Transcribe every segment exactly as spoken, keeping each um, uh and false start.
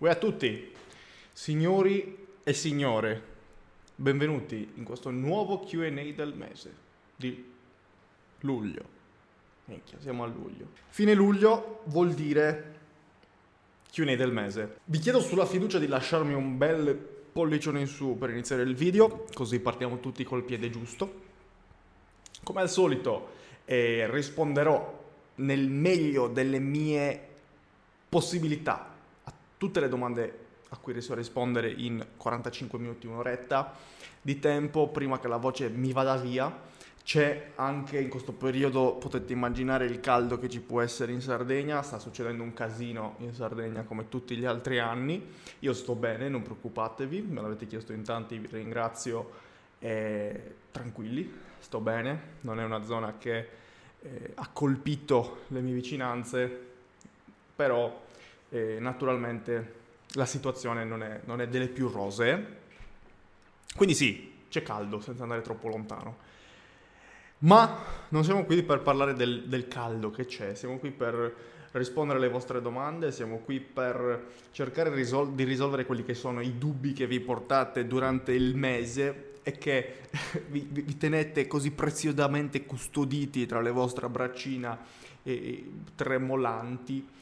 Buongiorno a tutti, signori e signore, benvenuti in questo nuovo Q and A del mese di luglio. Minchia, siamo a luglio. Fine luglio vuol dire Q and A del mese. Vi chiedo sulla fiducia di lasciarmi un bel pollicione in su per iniziare il video, così partiamo tutti col piede giusto. Come al solito eh, risponderò nel meglio delle mie possibilità tutte le domande a cui riesco a rispondere in quarantacinque minuti, un'oretta di tempo prima che la voce mi vada via. C'è anche in questo periodo, potete immaginare il caldo che ci può essere in Sardegna, sta succedendo un casino in Sardegna come tutti gli altri anni. Io sto bene, non preoccupatevi, me l'avete chiesto in tanti, vi ringrazio, eh, tranquilli, sto bene, non è una zona che eh, ha colpito le mie vicinanze, però... E naturalmente la situazione non è, non è delle più rosee, quindi sì, c'è caldo senza andare troppo lontano, ma non siamo qui per parlare del, del caldo che c'è, siamo qui per rispondere alle vostre domande, siamo qui per cercare risol- di risolvere quelli che sono i dubbi che vi portate durante il mese e che vi, vi tenete così preziosamente custoditi tra le vostre braccina e, e tremolanti,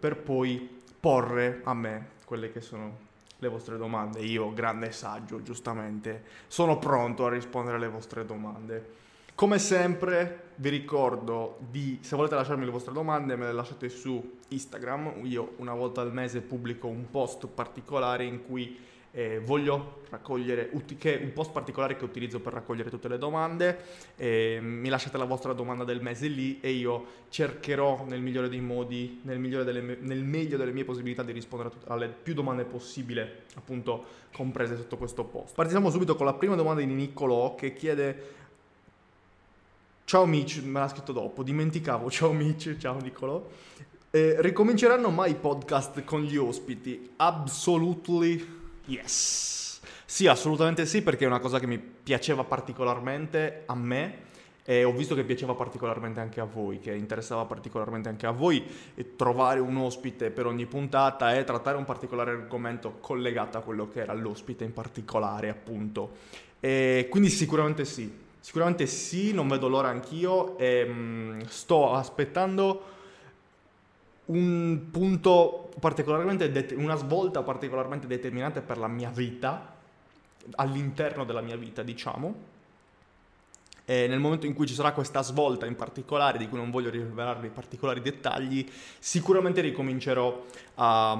per poi porre a me quelle che sono le vostre domande. Io, grande saggio, giustamente, sono pronto a rispondere alle vostre domande. Come sempre vi ricordo di, se volete lasciarmi le vostre domande, me le lasciate su Instagram. Io una volta al mese pubblico un post particolare in cui eh, voglio raccogliere, che è un post particolare che utilizzo per raccogliere tutte le domande. Eh, mi lasciate la vostra domanda del mese lì e io cercherò nel migliore dei modi, nel, migliore delle, nel meglio delle mie possibilità di rispondere a tut- alle più domande possibile, appunto comprese sotto questo post. Partiamo subito con la prima domanda di Nicolò che chiede... Ciao Mitch, me l'ha scritto dopo, dimenticavo, ciao Mitch, ciao Nicolò. Eh, ricominceranno mai i podcast con gli ospiti? Absolutely yes. Sì, assolutamente sì, perché è una cosa che mi piaceva particolarmente a me e ho visto che piaceva particolarmente anche a voi, che interessava particolarmente anche a voi, e trovare un ospite per ogni puntata e trattare un particolare argomento collegato a quello che era l'ospite in particolare, appunto. E quindi sicuramente sì. Sicuramente sì, non vedo l'ora anch'io e mh, sto aspettando un punto particolarmente, det- una svolta particolarmente determinante per la mia vita, all'interno della mia vita, diciamo. E nel momento in cui ci sarà questa svolta in particolare, di cui non voglio rivelarvi particolari dettagli, sicuramente ricomincerò a,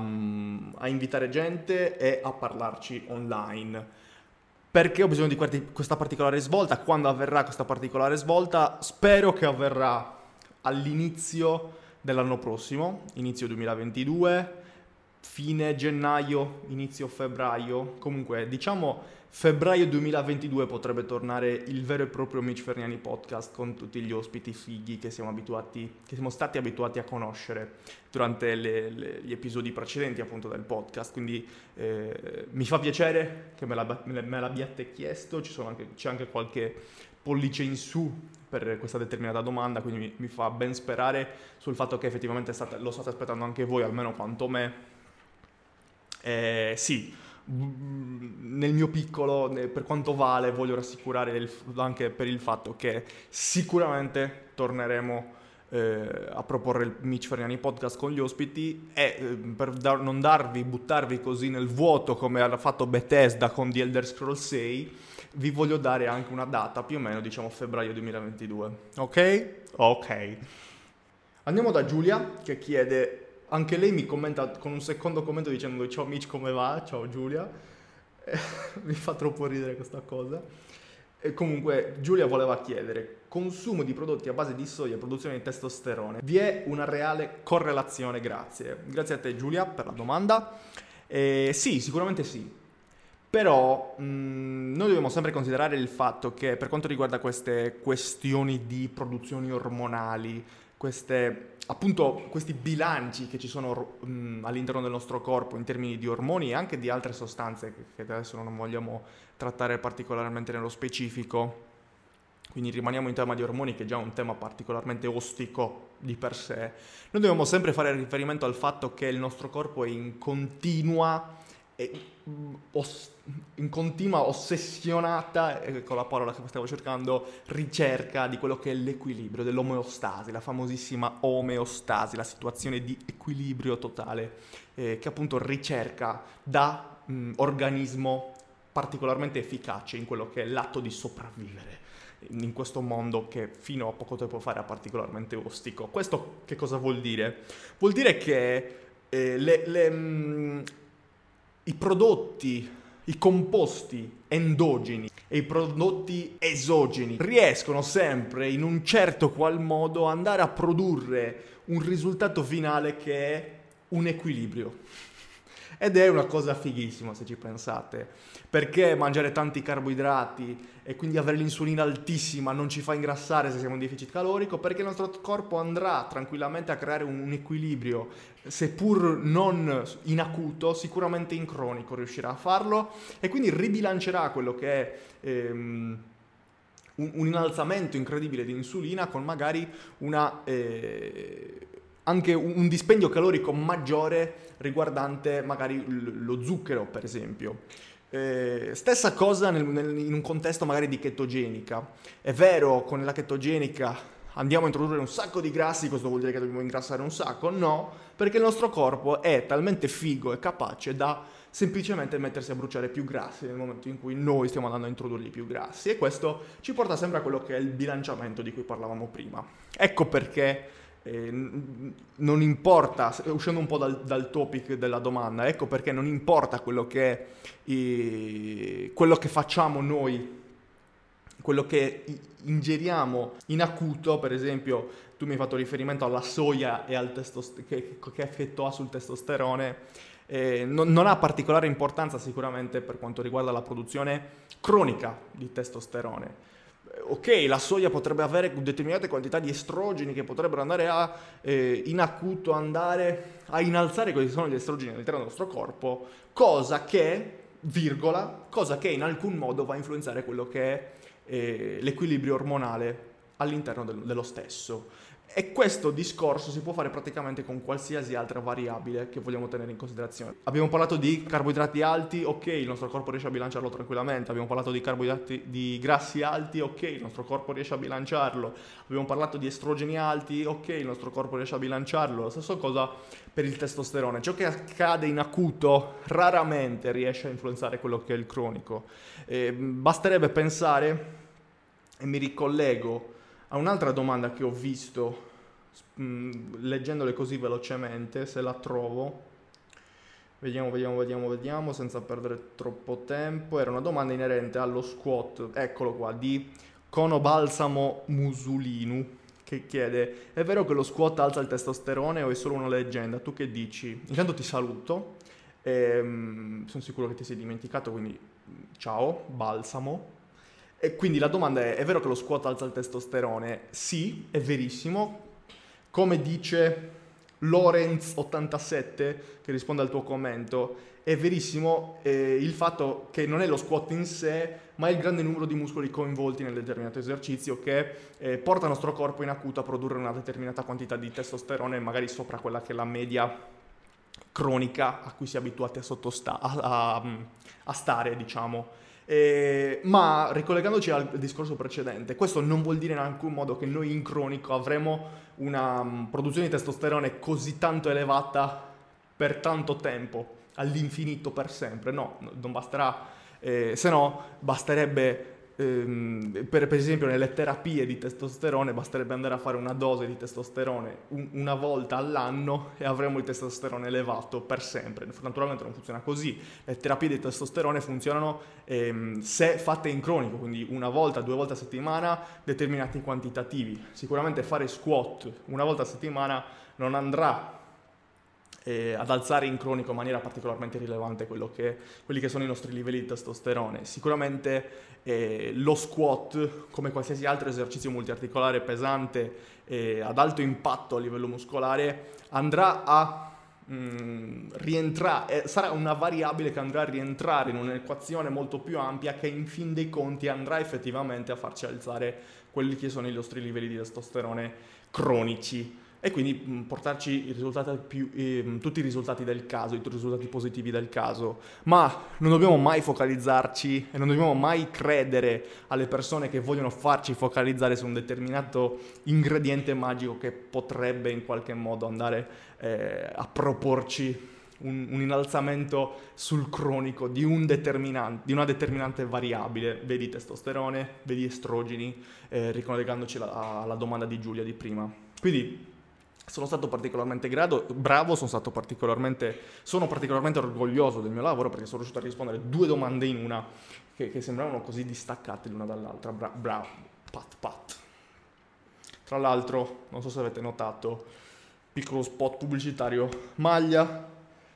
a invitare gente e a parlarci online. Perché ho bisogno di questa particolare svolta? Quando avverrà questa particolare svolta? Spero che avverrà all'inizio dell'anno prossimo, inizio duemilaventidue, fine gennaio, inizio febbraio. Comunque, diciamo febbraio duemilaventidue potrebbe tornare il vero e proprio Mitch Ferniani podcast con tutti gli ospiti fighi che siamo abituati, che siamo stati abituati a conoscere durante le, le, gli episodi precedenti appunto del podcast. Quindi eh, mi fa piacere che me, la, me l'abbiate chiesto, ci sono anche, c'è anche qualche pollice in su per questa determinata domanda, quindi mi, mi fa ben sperare sul fatto che effettivamente state, lo state aspettando anche voi, almeno quanto me. Eh, sì, nel mio piccolo, per quanto vale, voglio rassicurare il, anche per il fatto che sicuramente torneremo eh, a proporre il Mitch Ferniani podcast con gli ospiti e eh, per dar, non darvi, buttarvi così nel vuoto come ha fatto Bethesda con The Elder Scrolls sei, vi voglio dare anche una data più o meno, diciamo febbraio duemilaventidue, ok? Ok. Andiamo da Giulia che chiede... Anche lei mi commenta con un secondo commento dicendo ciao Mitch, come va? Ciao Giulia. Mi fa troppo ridere questa cosa. E comunque Giulia voleva chiedere: consumo di prodotti a base di soia e produzione di testosterone, vi è una reale correlazione? Grazie. Grazie a te Giulia per la domanda. Eh, sì, sicuramente sì. Però mh, noi dobbiamo sempre considerare il fatto che per quanto riguarda queste questioni di produzioni ormonali, queste... appunto questi bilanci che ci sono mh, all'interno del nostro corpo in termini di ormoni e anche di altre sostanze che, che adesso non vogliamo trattare particolarmente nello specifico, quindi rimaniamo in tema di ormoni, che è già un tema particolarmente ostico di per sé. Noi dobbiamo sempre fare riferimento al fatto che il nostro corpo è in continua, è os- in continua ossessionata, ecco la parola che stavo cercando, ricerca di quello che è l'equilibrio, dell'omeostasi, la famosissima omeostasi, la situazione di equilibrio totale, eh, che appunto ricerca da mh, organismo particolarmente efficace in quello che è l'atto di sopravvivere in questo mondo che fino a poco tempo fa era particolarmente ostico. Questo che cosa vuol dire? Vuol dire che eh, le, le, mh, i prodotti, i composti endogeni e i prodotti esogeni riescono sempre in un certo qual modo ad andare a produrre un risultato finale che è un equilibrio. Ed è una cosa fighissima se ci pensate, perché mangiare tanti carboidrati e quindi avere l'insulina altissima non ci fa ingrassare se siamo in deficit calorico, perché il nostro corpo andrà tranquillamente a creare un equilibrio, seppur non in acuto, sicuramente in cronico riuscirà a farlo, e quindi ribilancerà quello che è ehm, un, un innalzamento incredibile di insulina con magari una... Eh, anche un dispendio calorico maggiore riguardante magari lo zucchero, per esempio. Eh, stessa cosa nel, nel, in un contesto magari di chetogenica. È vero, con la chetogenica andiamo a introdurre un sacco di grassi, questo vuol dire che dobbiamo ingrassare un sacco? No, perché il nostro corpo è talmente figo e capace da semplicemente mettersi a bruciare più grassi nel momento in cui noi stiamo andando a introdurli più grassi, e questo ci porta sempre a quello che è il bilanciamento di cui parlavamo prima. Ecco perché... Eh, non importa, uscendo un po' dal, dal topic della domanda, ecco perché non importa quello che, eh, quello che facciamo noi, quello che ingeriamo in acuto. Per esempio, tu mi hai fatto riferimento alla soia e al testoster- che, che effetto ha sul testosterone, eh, non, non ha particolare importanza sicuramente per quanto riguarda la produzione cronica di testosterone. Ok, la soia potrebbe avere determinate quantità di estrogeni che potrebbero andare a, eh, in acuto, andare a innalzare quelli che sono gli estrogeni all'interno del nostro corpo, cosa che, virgola, cosa che in alcun modo va a influenzare quello che è eh, l'equilibrio ormonale all'interno del, dello stesso. E questo discorso si può fare praticamente con qualsiasi altra variabile che vogliamo tenere in considerazione. Abbiamo parlato di carboidrati alti, ok, il nostro corpo riesce a bilanciarlo tranquillamente. Abbiamo parlato di carboidrati di grassi alti, ok, il nostro corpo riesce a bilanciarlo. Abbiamo parlato di estrogeni alti, ok, il nostro corpo riesce a bilanciarlo. La stessa cosa per il testosterone. Ciò che accade in acuto raramente riesce a influenzare quello che è il cronico. Eh, basterebbe pensare, e mi ricollego a un'altra domanda che ho visto, mh, leggendole così velocemente, se la trovo. Vediamo, vediamo, vediamo, vediamo, senza perdere troppo tempo. Era una domanda inerente allo squat, eccolo qua, di Conobalsamo Musulinu, che chiede: è vero che lo squat alza il testosterone o è solo una leggenda? Tu che dici? Intanto ti saluto, ehm, sono sicuro che ti sei dimenticato, quindi ciao, Balsamo. E quindi la domanda è: è vero che lo squat alza il testosterone? Sì, è verissimo. Come dice Lorenz ottantasette, che risponde al tuo commento, è verissimo eh, il fatto che non è lo squat in sé, ma è il grande numero di muscoli coinvolti nel determinato esercizio che eh, porta il nostro corpo in acuto a produrre una determinata quantità di testosterone, magari sopra quella che è la media cronica a cui si è abituati a, sottosta- a, a, a stare, diciamo. Eh, ma ricollegandoci al discorso precedente, questo non vuol dire in alcun modo che noi in cronico avremo una um, produzione di testosterone così tanto elevata per tanto tempo, all'infinito, per sempre. No, non basterà, eh, se no basterebbe ehm, per, per esempio nelle terapie di testosterone basterebbe andare a fare una dose di testosterone un, una volta all'anno e avremo il testosterone elevato per sempre. Naturalmente non funziona così. Le terapie di testosterone funzionano ehm, se fatte in cronico, quindi una volta, due volte a settimana, determinati quantitativi. Sicuramente fare squat una volta a settimana non andrà ad alzare in cronico in maniera particolarmente rilevante quello che, quelli che sono i nostri livelli di testosterone. Sicuramente eh, lo squat, come qualsiasi altro esercizio multiarticolare pesante eh, ad alto impatto a livello muscolare, andrà a mh, rientrare, eh, sarà una variabile che andrà a rientrare in un'equazione molto più ampia che in fin dei conti andrà effettivamente a farci alzare quelli che sono i nostri livelli di testosterone cronici e quindi mh, portarci i risultati più, eh, tutti i risultati del caso, i risultati positivi del caso. Ma non dobbiamo mai focalizzarci e non dobbiamo mai credere alle persone che vogliono farci focalizzare su un determinato ingrediente magico che potrebbe in qualche modo andare eh, a proporci un, un innalzamento sul cronico di, un determinante, di una determinante variabile, vedi testosterone, vedi estrogeni, eh, ricollegandoci la, alla domanda di Giulia di prima. Quindi sono stato particolarmente grado, bravo, sono stato particolarmente, sono particolarmente orgoglioso del mio lavoro perché sono riuscito a rispondere due domande in una che, che sembravano così distaccate l'una dall'altra. Bra- bravo, pat pat. Tra l'altro, non so se avete notato, piccolo spot pubblicitario, maglia,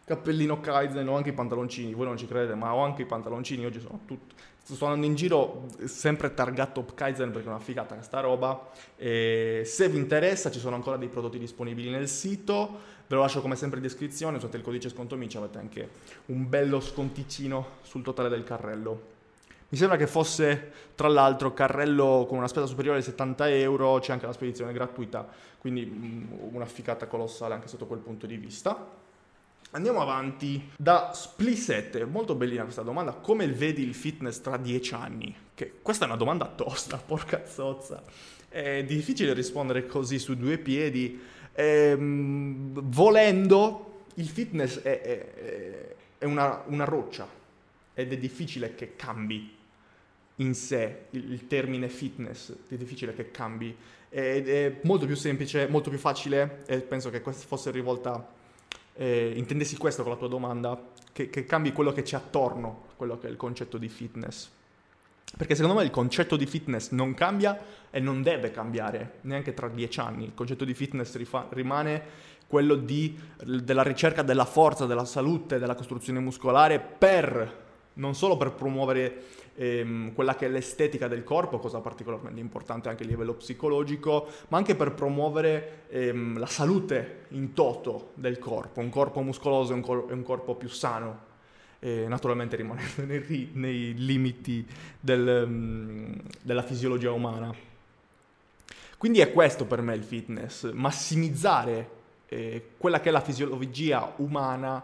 cappellino Kaizen, ho anche i pantaloncini, voi non ci credete, ma ho anche i pantaloncini, oggi sono tutti... Sto andando in giro sempre targato Kaizen perché è una figata questa roba. E se vi interessa ci sono ancora dei prodotti disponibili nel sito, ve lo lascio come sempre in descrizione, usate il codice scontomici, avete anche un bello sconticino sul totale del carrello. Mi sembra che fosse tra l'altro carrello con una spesa superiore ai settanta euro, c'è anche la spedizione gratuita, quindi una figata colossale anche sotto quel punto di vista. Andiamo avanti da Splissette, molto bellina questa domanda, come vedi il fitness tra dieci anni? Che questa è una domanda tosta, porca zozza, è difficile rispondere così su due piedi, ehm, volendo il fitness è, è, è una, una roccia ed è difficile che cambi in sé il, il termine fitness, è difficile che cambi, ed è molto più semplice, molto più facile, e penso che questa fosse rivolta... Eh, intendessi questo con la tua domanda, che, che cambi quello che c'è attorno, quello che è il concetto di fitness, perché secondo me il concetto di fitness non cambia e non deve cambiare neanche tra dieci anni. Il concetto di fitness rifa- rimane quello di, della ricerca della forza, della salute, della costruzione muscolare, per non solo per promuovere ehm, quella che è l'estetica del corpo, cosa particolarmente importante anche a livello psicologico, ma anche per promuovere ehm, la salute in toto del corpo, un corpo muscoloso e un, cor- un corpo più sano, eh, naturalmente rimanendo nei, ri- nei limiti del, um, della fisiologia umana. Quindi è questo per me il fitness, massimizzare eh, quella che è la fisiologia umana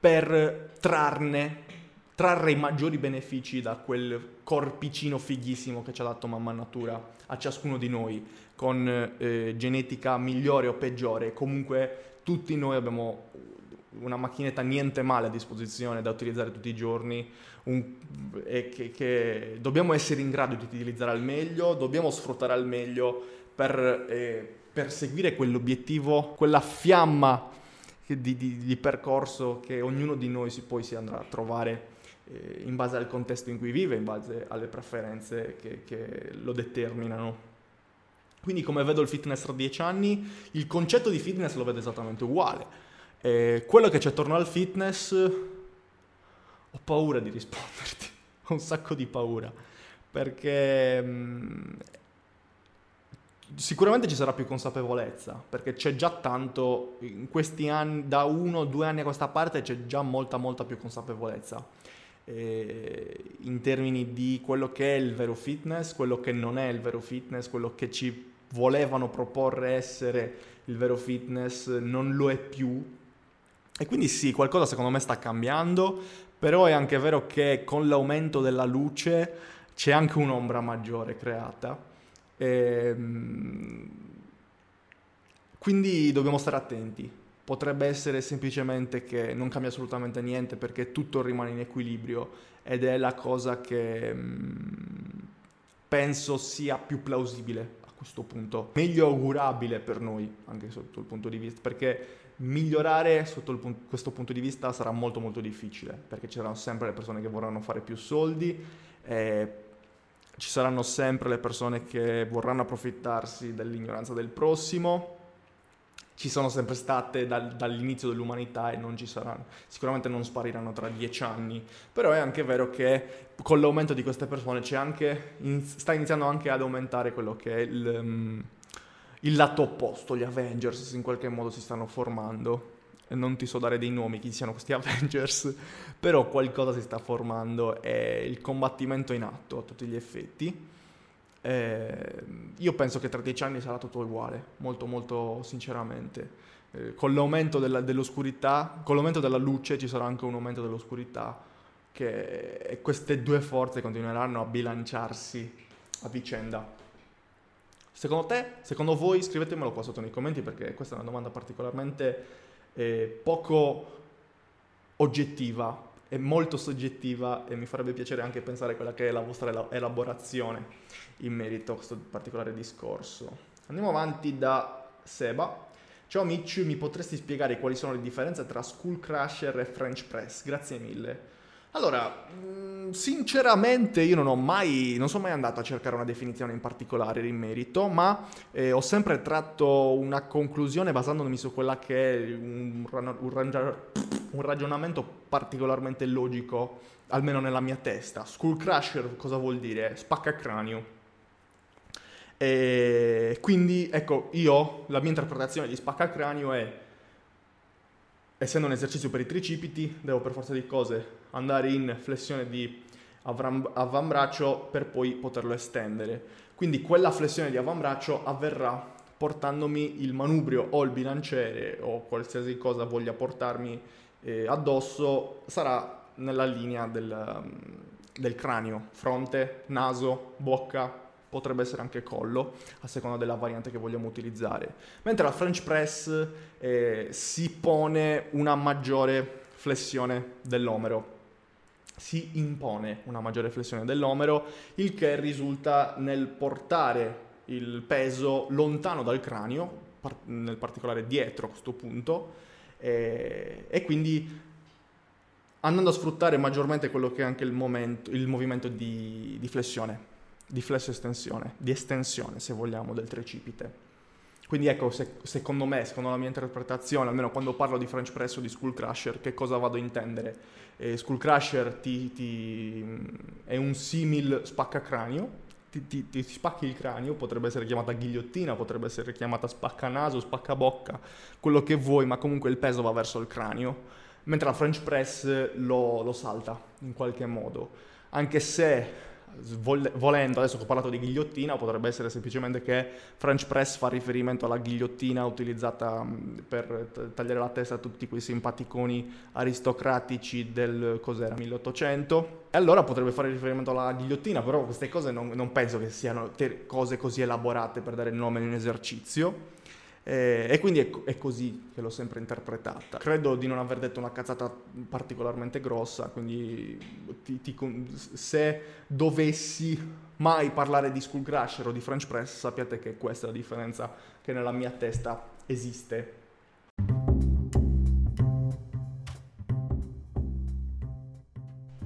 per trarne... trarre i maggiori benefici da quel corpicino fighissimo che ci ha dato mamma natura a ciascuno di noi, con eh, genetica migliore o peggiore. Comunque tutti noi abbiamo una macchinetta niente male a disposizione da utilizzare tutti i giorni, un, e che, che dobbiamo essere in grado di utilizzare al meglio, dobbiamo sfruttare al meglio per eh, perseguire quell'obiettivo, quella fiamma di, di, di percorso che ognuno di noi si, poi si andrà a trovare in base al contesto in cui vive, in base alle preferenze che, che lo determinano. Quindi come vedo il fitness tra dieci anni? Il concetto di fitness lo vedo esattamente uguale. E quello che c'è attorno al fitness, ho paura di risponderti, ho un sacco di paura, perché mh, sicuramente ci sarà più consapevolezza, perché c'è già tanto, in questi anni, da uno o due anni a questa parte c'è già molta molta più consapevolezza. Eh, in termini di quello che è il vero fitness, quello che non è il vero fitness, quello che ci volevano proporre essere il vero fitness non lo è più, e quindi sì, qualcosa secondo me sta cambiando, però è anche vero che con l'aumento della luce c'è anche un'ombra maggiore creata, e quindi dobbiamo stare attenti. Potrebbe essere semplicemente che non cambia assolutamente niente perché tutto rimane in equilibrio, ed è la cosa che mh, penso sia più plausibile a questo punto. Meglio augurabile per noi, anche sotto il punto di vista, perché migliorare sotto il pun- questo punto di vista sarà molto molto difficile, perché ci saranno sempre le persone che vorranno fare più soldi, eh, ci saranno sempre le persone che vorranno approfittarsi dell'ignoranza del prossimo. Ci sono sempre state dal, dall'inizio dell'umanità e non ci saranno, sicuramente non spariranno tra dieci anni, però è anche vero che con l'aumento di queste persone c'è anche, in, sta iniziando anche ad aumentare quello che è il, um, il lato opposto, gli Avengers in qualche modo si stanno formando, non ti so dare dei nomi, chi siano questi Avengers, però qualcosa si sta formando, è il combattimento in atto a tutti gli effetti. Eh, io penso che tra dieci anni sarà tutto uguale, molto molto sinceramente. Eh, con l'aumento della, dell'oscurità, con l'aumento della luce ci sarà anche un aumento dell'oscurità, che e queste due forze continueranno a bilanciarsi a vicenda. Secondo te, secondo voi, scrivetemelo qua sotto nei commenti, perché questa è una domanda particolarmente eh, poco oggettiva, è molto soggettiva, e mi farebbe piacere anche pensare quella che è la vostra elaborazione in merito a questo particolare discorso. Andiamo avanti da Seba. Ciao Mitch, mi potresti spiegare quali sono le differenze tra Skull Crusher e French Press? Grazie mille. Allora, sinceramente io non ho mai, non sono mai andato a cercare una definizione in particolare in merito, ma eh, ho sempre tratto una conclusione basandomi su quella che è un, un, un, un ragionamento particolarmente logico, almeno nella mia testa. Skull Crusher cosa vuol dire? Spaccacranio. E quindi, ecco, io, la mia interpretazione di spaccacranio è: essendo un esercizio per i tricipiti, devo per forza di cose andare in flessione di avambraccio per poi poterlo estendere. Quindi quella flessione di avambraccio avverrà portandomi il manubrio o il bilanciere o qualsiasi cosa voglia portarmi eh, addosso, sarà nella linea del, del cranio, fronte, naso, bocca, potrebbe essere anche collo, a seconda della variante che vogliamo utilizzare. Mentre la French Press eh, si pone una maggiore flessione dell'omero, si impone una maggiore flessione dell'omero, il che risulta nel portare il peso lontano dal cranio, par- nel particolare dietro a questo punto, eh, e quindi andando a sfruttare maggiormente quello che è anche il, momento, il movimento di, di flessione, di flesso-estensione, di estensione se vogliamo, del tricipite. Quindi ecco, se, secondo me, secondo la mia interpretazione, almeno quando parlo di French Press o di Skull Crusher, che cosa vado a intendere? Eh, Skull Crusher ti, ti, è un simil spaccacranio, ti, ti, ti spacchi il cranio, potrebbe essere chiamata ghigliottina, potrebbe essere chiamata spaccanaso, spaccabocca, quello che vuoi, ma comunque il peso va verso il cranio, mentre la French Press lo, lo salta in qualche modo, anche se... volendo, adesso che ho parlato di ghigliottina, potrebbe essere semplicemente che French Press fa riferimento alla ghigliottina utilizzata per t- tagliare la testa a tutti quei simpaticoni aristocratici del, cos'era, milleottocento, e allora potrebbe fare riferimento alla ghigliottina, però queste cose non, non penso che siano ter- cose così elaborate per dare il nome di un esercizio, e, e quindi è, è così che l'ho sempre interpretata. Credo di non aver detto una cazzata particolarmente grossa, quindi ti, ti, se dovessi mai parlare di Skull Crusher o di French Press, sappiate che questa è la differenza che nella mia testa esiste.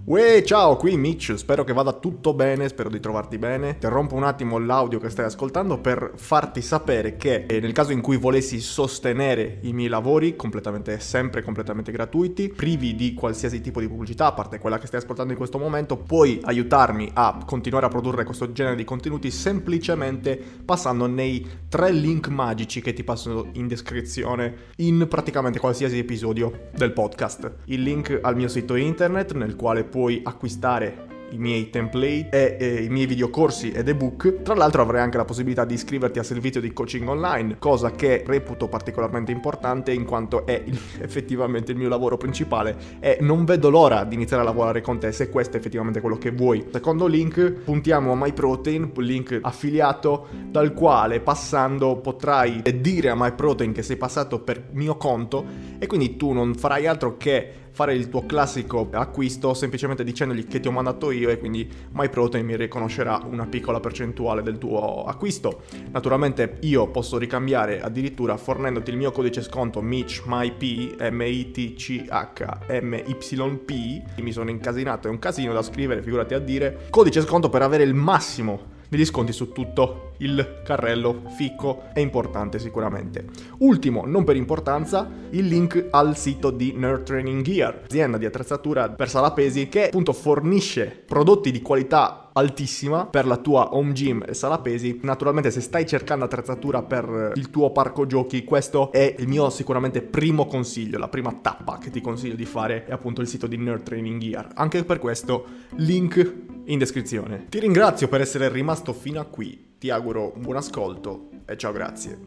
Uè, ciao, qui Mitch, spero che vada tutto bene, spero di trovarti bene. Interrompo un attimo l'audio che stai ascoltando per farti sapere che eh, nel caso in cui volessi sostenere i miei lavori, completamente, sempre completamente gratuiti, privi di qualsiasi tipo di pubblicità, a parte quella che stai ascoltando in questo momento, puoi aiutarmi a continuare a produrre questo genere di contenuti semplicemente passando nei tre link magici che ti passano in descrizione in praticamente qualsiasi episodio del podcast. Il link al mio sito internet, nel quale puoi puoi acquistare i miei template e, e i miei videocorsi ed ebook. Tra l'altro avrai anche la possibilità di iscriverti al servizio di coaching online, cosa che reputo particolarmente importante in quanto è il, effettivamente il mio lavoro principale, e non vedo l'ora di iniziare a lavorare con te se questo è effettivamente quello che vuoi. Secondo link, puntiamo a MyProtein, link affiliato, dal quale passando potrai dire a MyProtein che sei passato per mio conto, e quindi tu non farai altro che fare il tuo classico acquisto semplicemente dicendogli che ti ho mandato io, e quindi MyProtein mi riconoscerà una piccola percentuale del tuo acquisto. Naturalmente io posso ricambiare addirittura fornendoti il mio codice sconto Mitch, MyP, M I T C H M Y P. Mi sono incasinato, è un casino da scrivere, figurati a dire. Codice sconto per avere il massimo degli sconti su tutto il carrello ficco, è importante sicuramente. Ultimo, non per importanza, il link al sito di Nerd Training Gear, azienda di attrezzatura per sala pesi che appunto fornisce prodotti di qualità altissima per la tua home gym e sala pesi. Naturalmente, se stai cercando attrezzatura per il tuo parco giochi, questo è il mio sicuramente primo consiglio, la prima tappa che ti consiglio di fare è appunto il sito di Nerd Training Gear. Anche per questo link in descrizione. Ti ringrazio per essere rimasto fino a qui, ti auguro un buon ascolto e ciao, grazie.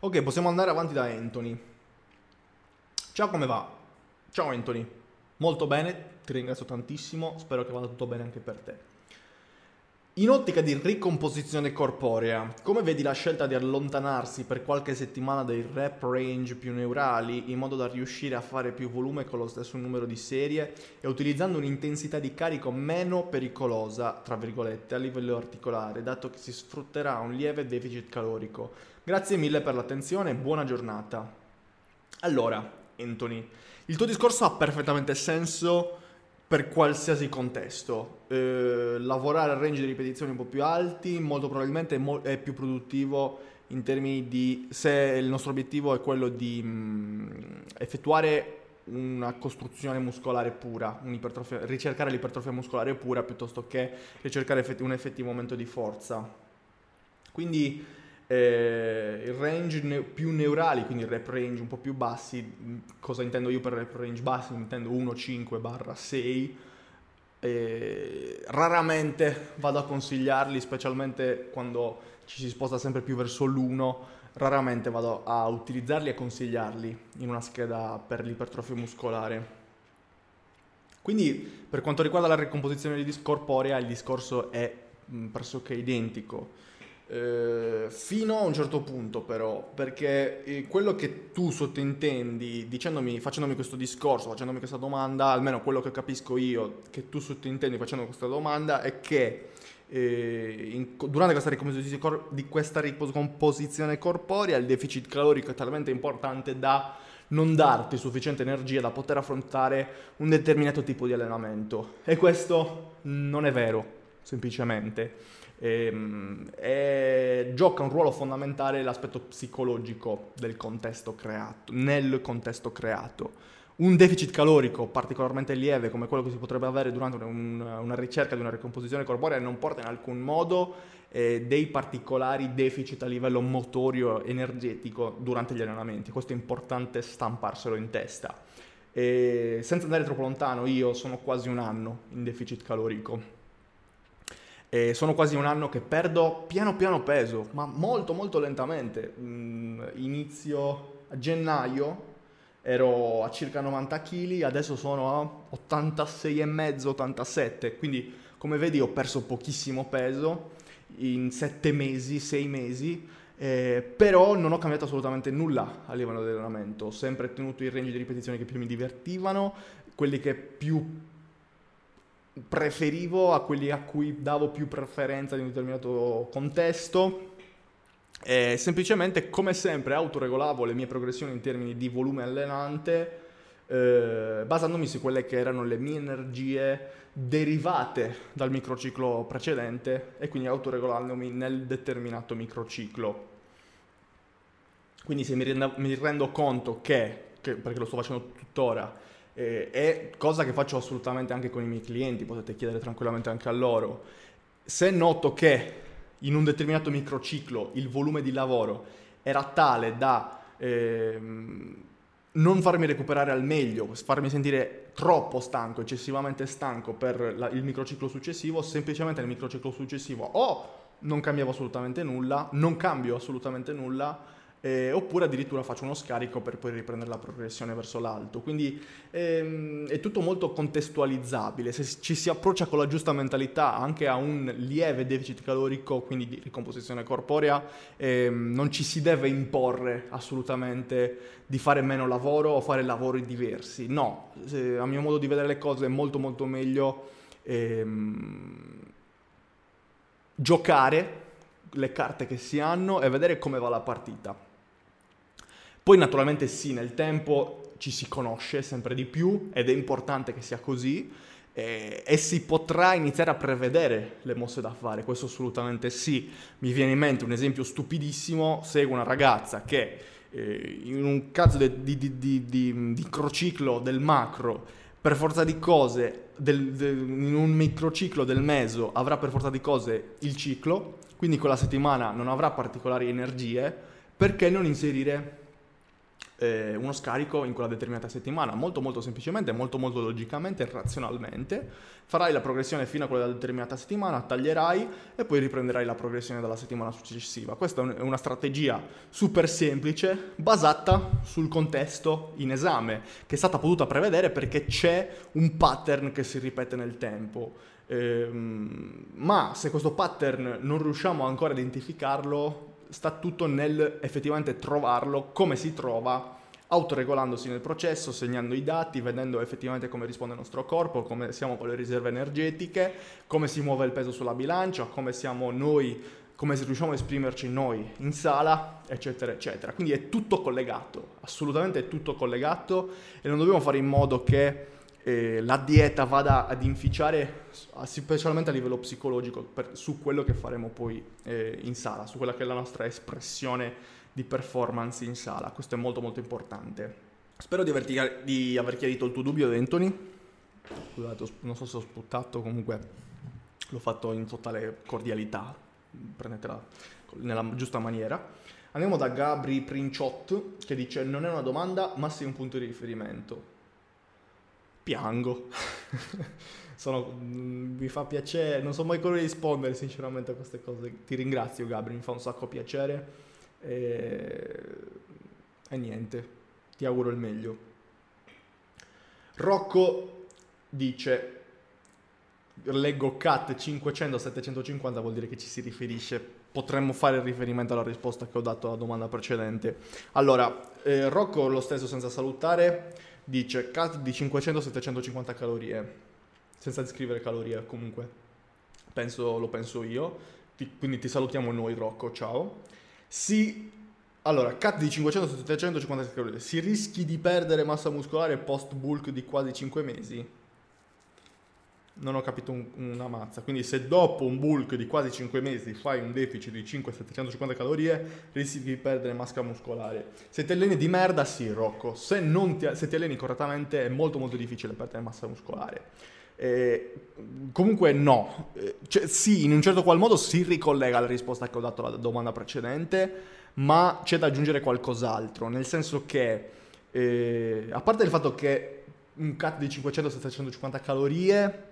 Ok, possiamo andare avanti da Anthony. Ciao, come va? Ciao Anthony. Molto bene, ti ringrazio tantissimo, spero che vada tutto bene anche per te. In ottica di ricomposizione corporea, come vedi la scelta di allontanarsi per qualche settimana dai rep range più neurali in modo da riuscire a fare più volume con lo stesso numero di serie e utilizzando un'intensità di carico meno pericolosa, tra virgolette, a livello articolare, dato che si sfrutterà un lieve deficit calorico? Grazie mille per l'attenzione e buona giornata. Allora, Anthony, il tuo discorso ha perfettamente senso per qualsiasi contesto. Eh, lavorare a range di ripetizioni un po' più alti molto probabilmente è più produttivo in termini di, se il nostro obiettivo è quello di mh, effettuare una costruzione muscolare pura, ricercare l'ipertrofia muscolare pura piuttosto che ricercare effetti, un effettivo aumento di forza. Quindi Eh, il range ne- più neurali, quindi il rep range un po' più bassi. Cosa intendo io per rep range bassi? Intendo uno cinque barra sei. Eh, raramente vado a consigliarli, specialmente quando ci si sposta sempre più verso l'uno. Raramente vado a utilizzarli e a consigliarli in una scheda per l'ipertrofia muscolare. Quindi, per quanto riguarda la ricomposizione corporea, il discorso è mh, pressoché identico. Eh, fino a un certo punto però, perché eh, quello che tu sottintendi dicendomi, facendomi questo discorso, facendomi questa domanda, almeno quello che capisco io che tu sottintendi facendo questa domanda, è che eh, in, durante questa ricomposizione, cor- di questa ricomposizione corporea il deficit calorico è talmente importante da non darti sufficiente energia da poter affrontare un determinato tipo di allenamento, e questo non è vero, semplicemente. E, e gioca un ruolo fondamentale l'aspetto psicologico del contesto creato, nel contesto creato. Un deficit calorico particolarmente lieve come quello che si potrebbe avere durante un, una ricerca di una ricomposizione corporea non porta in alcun modo eh, dei particolari deficit a livello motorio energetico durante gli allenamenti. Questo è importante stamparselo in testa. E, senza andare troppo lontano, io sono quasi un anno in deficit calorico. E sono quasi un anno che perdo piano piano peso, ma molto molto lentamente. Inizio a gennaio ero a circa novanta chili, adesso sono a ottantasei e mezzo ottantasette, quindi come vedi ho perso pochissimo peso in sette mesi sei mesi, eh, però non ho cambiato assolutamente nulla a livello di allenamento. Ho sempre tenuto i range di ripetizione che più mi divertivano, quelli che più preferivo, a quelli a cui davo più preferenza in un determinato contesto, e semplicemente, come sempre, autoregolavo le mie progressioni in termini di volume allenante, eh, basandomi su quelle che erano le mie energie derivate dal microciclo precedente e quindi autoregolandomi nel determinato microciclo. Quindi se mi rendo, mi rendo conto che, che, perché lo sto facendo tuttora, Eh, è cosa che faccio assolutamente anche con i miei clienti, potete chiedere tranquillamente anche a loro, se noto che in un determinato microciclo il volume di lavoro era tale da eh, non farmi recuperare al meglio, farmi sentire troppo stanco, eccessivamente stanco per la, il microciclo successivo, semplicemente nel microciclo successivo o non cambiavo assolutamente nulla, non cambio assolutamente nulla, Eh, oppure addirittura faccio uno scarico per poi riprendere la progressione verso l'alto. Quindi ehm, è tutto molto contestualizzabile. Se ci si approccia con la giusta mentalità anche a un lieve deficit calorico, quindi di ricomposizione corporea, ehm, non ci si deve imporre assolutamente di fare meno lavoro o fare lavori diversi. No, eh, a mio modo di vedere le cose è molto molto meglio ehm, giocare le carte che si hanno e vedere come va la partita. Poi naturalmente sì, nel tempo ci si conosce sempre di più ed è importante che sia così, E, e si potrà iniziare a prevedere le mosse da fare, questo assolutamente sì. Mi viene in mente un esempio stupidissimo, seguo una ragazza che eh, in un caso di, di, di, di, di, di crociclo del macro, per forza di cose, del, del, in un microciclo del meso avrà per forza di cose il ciclo, quindi quella settimana non avrà particolari energie, perché non inserire Eh, uno scarico in quella determinata settimana? Molto molto semplicemente, molto molto logicamente e razionalmente farai la progressione fino a quella determinata settimana, taglierai e poi riprenderai la progressione dalla settimana successiva. Questa è una strategia super semplice basata sul contesto in esame, che è stata potuta prevedere perché c'è un pattern che si ripete nel tempo. Ehm, ma se questo pattern non riusciamo ancora a identificarlo, sta tutto nel effettivamente trovarlo, come si trova, autoregolandosi nel processo, segnando i dati, vedendo effettivamente come risponde il nostro corpo, come siamo con le riserve energetiche, come si muove il peso sulla bilancia, come siamo noi, come riusciamo a esprimerci noi in sala, eccetera, eccetera. Quindi è tutto collegato, assolutamente è tutto collegato, e non dobbiamo fare in modo che eh, la dieta vada ad inficiare, specialmente a livello psicologico, per, su quello che faremo poi eh, in sala, su quella che è la nostra espressione di performance in sala. Questo è molto molto importante. Spero di, averti, di aver chiarito il tuo dubbio, Anthony. Scusate, non so se ho sputtato, comunque l'ho fatto in totale cordialità, prendetela nella giusta maniera. Andiamo da Gabri Princiot, che dice: non è una domanda ma sì un punto di riferimento. Piango. Sono, mi fa piacere, non so mai come rispondere sinceramente a queste cose. Ti ringrazio, Gabri, mi fa un sacco piacere e, e niente, ti auguro il meglio. Rocco dice, leggo cat cinquecento settecentocinquanta, vuol dire che ci si riferisce, potremmo fare riferimento alla risposta che ho dato alla domanda precedente. Allora, eh, Rocco lo stesso senza salutare dice cat di cinquecento settecentocinquanta calorie, senza descrivere calorie comunque, penso, lo penso io, ti, quindi ti salutiamo noi, Rocco, ciao. Sì, allora, cut di cinquecento settecentocinquanta calorie, si rischi di perdere massa muscolare post bulk di quasi cinque mesi? Non ho capito un, una mazza, quindi se dopo un bulk di quasi cinque mesi fai un deficit di cinquecento settecentocinquanta calorie, rischi di perdere massa muscolare. Se ti alleni di merda, sì, Rocco, se, non ti, se ti alleni correttamente è molto molto difficile perdere massa muscolare. Eh, comunque no, eh, cioè, sì, in un certo qual modo si ricollega alla risposta che ho dato alla domanda precedente, ma c'è da aggiungere qualcos'altro, nel senso che eh, a parte il fatto che un cut di cinquecento settecentocinquanta calorie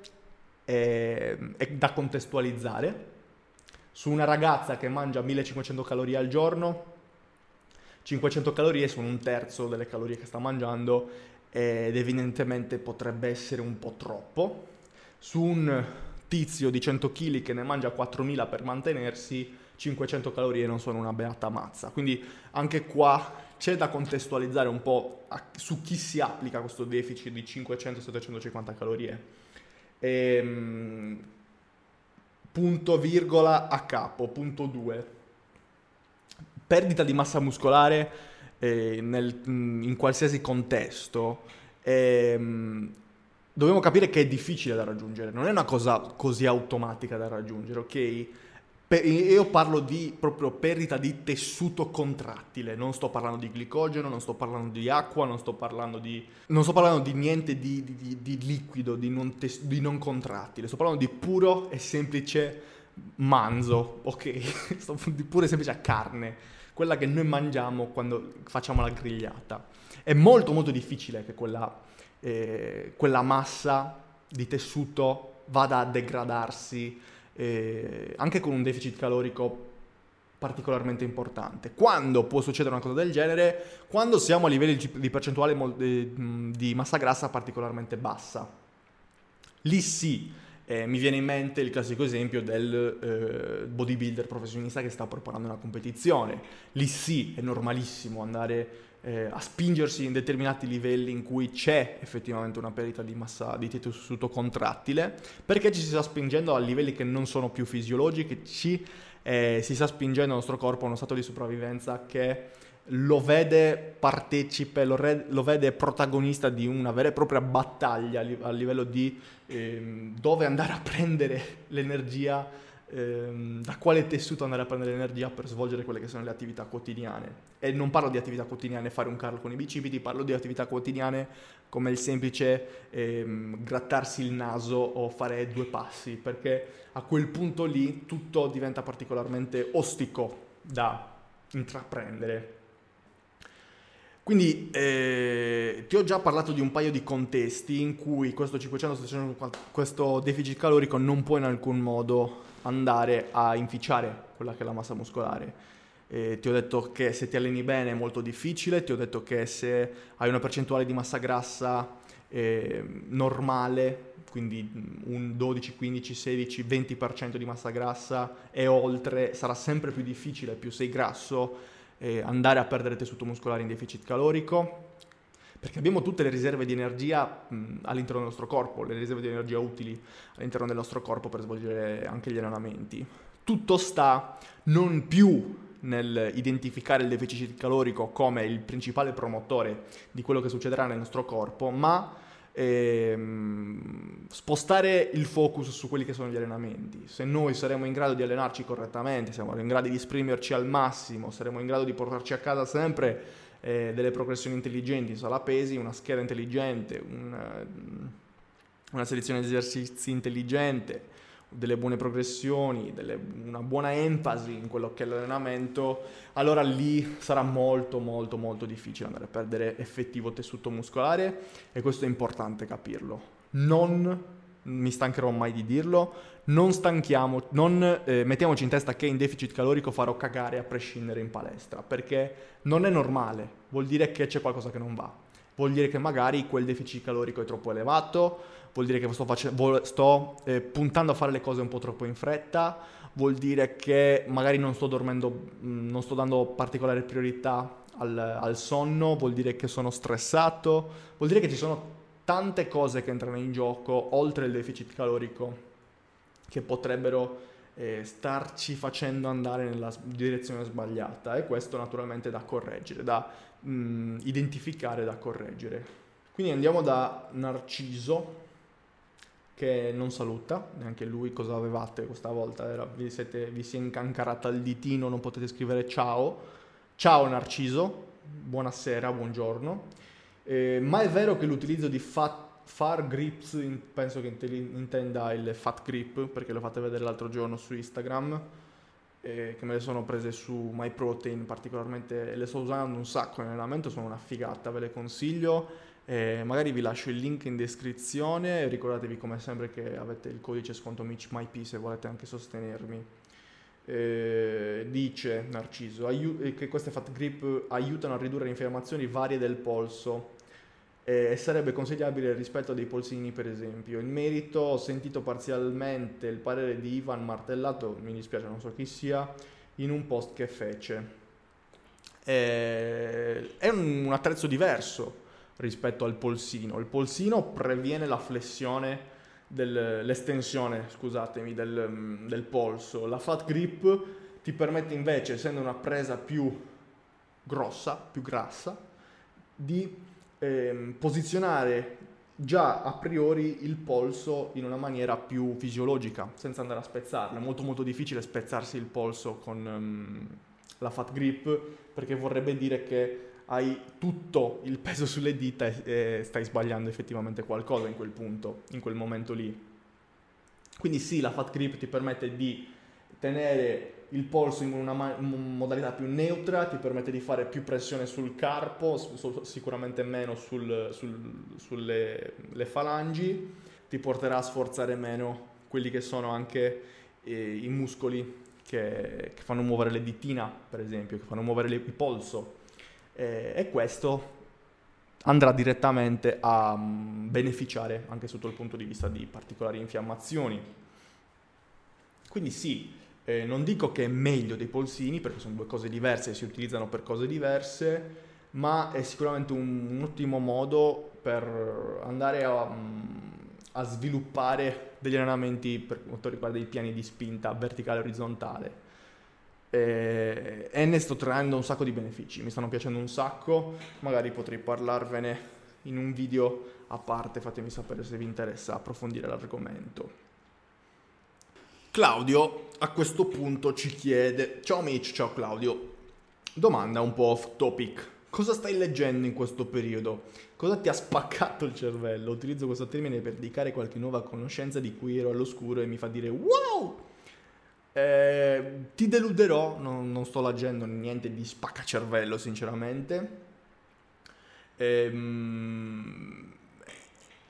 è, è da contestualizzare su una ragazza che mangia millecinquecento calorie al giorno, cinquecento calorie sono un terzo delle calorie che sta mangiando, ed evidentemente potrebbe essere un po' troppo. Su un tizio di cento chili che ne mangia quattromila per mantenersi, cinquecento calorie non sono una beata mazza. Quindi anche qua c'è da contestualizzare un po' a, su chi si applica questo deficit di cinquecento settecentocinquanta calorie. Ehm, punto virgola a capo. Punto due. Perdita di massa muscolare Nel, in qualsiasi contesto, ehm, dobbiamo capire che è difficile da raggiungere, non è una cosa così automatica da raggiungere, ok? Per, io parlo di proprio perdita di tessuto contrattile, non sto parlando di glicogeno, non sto parlando di acqua, non sto parlando di, non sto parlando di niente di, di, di, di liquido, di non, tes, di non contrattile, sto parlando di puro e semplice manzo, ok? Sto di pura e semplice carne, quella che noi mangiamo quando facciamo la grigliata. È molto molto difficile che quella, eh, quella massa di tessuto vada a degradarsi eh, anche con un deficit calorico particolarmente importante. Quando può succedere una cosa del genere? Quando siamo a livelli di percentuale di massa grassa particolarmente bassa. Lì sì. Eh, mi viene in mente il classico esempio del eh, bodybuilder professionista che sta preparando una competizione. Lì sì, è normalissimo andare eh, a spingersi in determinati livelli in cui c'è effettivamente una perdita di massa di tessuto contrattile, perché ci si sta spingendo a livelli che non sono più fisiologici, ci eh, si sta spingendo il nostro corpo a uno stato di sopravvivenza che lo vede partecipe, lo, re, lo vede protagonista di una vera e propria battaglia a livello di eh, dove andare a prendere l'energia, eh, da quale tessuto andare a prendere l'energia per svolgere quelle che sono le attività quotidiane. E non parlo di attività quotidiane fare un carro con i bicipiti, parlo di attività quotidiane come il semplice eh, grattarsi il naso o fare due passi, perché a quel punto lì tutto diventa particolarmente ostico da intraprendere. Quindi eh, ti ho già parlato di un paio di contesti in cui questo cinquecento seicento, questo deficit calorico non può in alcun modo andare a inficiare quella che è la massa muscolare. Eh, ti ho detto che se ti alleni bene è molto difficile, ti ho detto che se hai una percentuale di massa grassa eh, normale, quindi un dodici, quindici, sedici, venti per cento di massa grassa e oltre, sarà sempre più difficile, più sei grasso, eh, andare a perdere tessuto muscolare in deficit calorico, perché abbiamo tutte le riserve di energia mh, all'interno del nostro corpo, le riserve di energia utili all'interno del nostro corpo per svolgere anche gli allenamenti. Tutto sta non più nel identificare il deficit calorico come il principale promotore di quello che succederà nel nostro corpo, ma Ehm, spostare il focus su quelli che sono gli allenamenti. Se noi saremo in grado di allenarci correttamente, siamo in grado di esprimerci al massimo, saremo in grado di portarci a casa sempre eh, delle progressioni intelligenti in sala pesi, una scheda intelligente, una, una selezione di esercizi intelligente, delle buone progressioni, delle, una buona enfasi in quello che è l'allenamento, allora lì sarà molto molto molto difficile andare a perdere effettivo tessuto muscolare, e questo è importante capirlo. Non mi stancherò mai di dirlo, non stanchiamo, non eh, mettiamoci in testa che in deficit calorico farò cagare a prescindere in palestra, perché non è normale, vuol dire che c'è qualcosa che non va, vuol dire che magari quel deficit calorico è troppo elevato, vuol dire che sto, facendo, sto eh, puntando a fare le cose un po' troppo in fretta, vuol dire che magari non sto dormendo, non sto dando particolare priorità al, al sonno, vuol dire che sono stressato, vuol dire che ci sono tante cose che entrano in gioco oltre il deficit calorico che potrebbero eh, starci facendo andare nella direzione sbagliata, e questo naturalmente è da correggere, da mh, identificare, da correggere. Quindi andiamo da Narciso, che non saluta, neanche lui. Cosa avevate questa volta? Era, vi, siete, vi si è incancarata il ditino, non potete scrivere ciao. Ciao Narciso, buonasera, buongiorno. Eh, ma è vero che l'utilizzo di fat, far grips, penso che intenda il fat grip, perché lo fate vedere l'altro giorno su Instagram, eh, che me le sono prese su MyProtein particolarmente, le sto usando un sacco in allenamento, sono una figata, ve le consiglio. Eh, magari vi lascio il link in descrizione, ricordatevi come sempre che avete il codice sconto MitchMyP se volete anche sostenermi. Eh, dice Narciso aiu- che queste fat grip aiutano a ridurre infiammazioni varie del polso e eh, sarebbe consigliabile rispetto a dei polsini, per esempio. In merito ho sentito parzialmente il parere di Ivan Martellato, mi dispiace non so chi sia, in un post che fece. Eh, è un, un attrezzo diverso rispetto al polsino. Il polsino previene la flessione, del, l'estensione, scusatemi, del, del polso. La fat grip ti permette invece, essendo una presa più grossa, più grassa, di eh, posizionare già a priori il polso in una maniera più fisiologica, senza andare a spezzarlo. È molto molto difficile spezzarsi il polso con um, la fat grip, perché vorrebbe dire che hai tutto il peso sulle dita e stai sbagliando effettivamente qualcosa in quel punto, in quel momento lì. Quindi sì, la fat grip ti permette di tenere il polso in una ma- modalità più neutra, ti permette di fare più pressione sul carpo, su- su- sicuramente meno sul, sul, sulle le falangi, ti porterà a sforzare meno quelli che sono anche eh, i muscoli che, che fanno muovere le ditina, per esempio, che fanno muovere le, il polso. E questo andrà direttamente a beneficiare anche sotto il punto di vista di particolari infiammazioni. Quindi sì, eh, non dico che è meglio dei polsini, perché sono due cose diverse e si utilizzano per cose diverse, ma è sicuramente un, un ottimo modo per andare a, a sviluppare degli allenamenti per quanto riguarda i piani di spinta verticale e orizzontale. E ne sto traendo un sacco di benefici, mi stanno piacendo un sacco, magari potrei parlarvene in un video a parte, fatemi sapere se vi interessa approfondire l'argomento. Claudio a questo punto ci chiede: ciao Mitch, ciao Claudio, domanda un po' off topic, cosa stai leggendo in questo periodo? Cosa ti ha spaccato il cervello? Utilizzo questo termine per indicare qualche nuova conoscenza di cui ero all'oscuro e mi fa dire wow! Eh, ti deluderò, non, non sto leggendo niente di spaccacervello sinceramente. Ehm,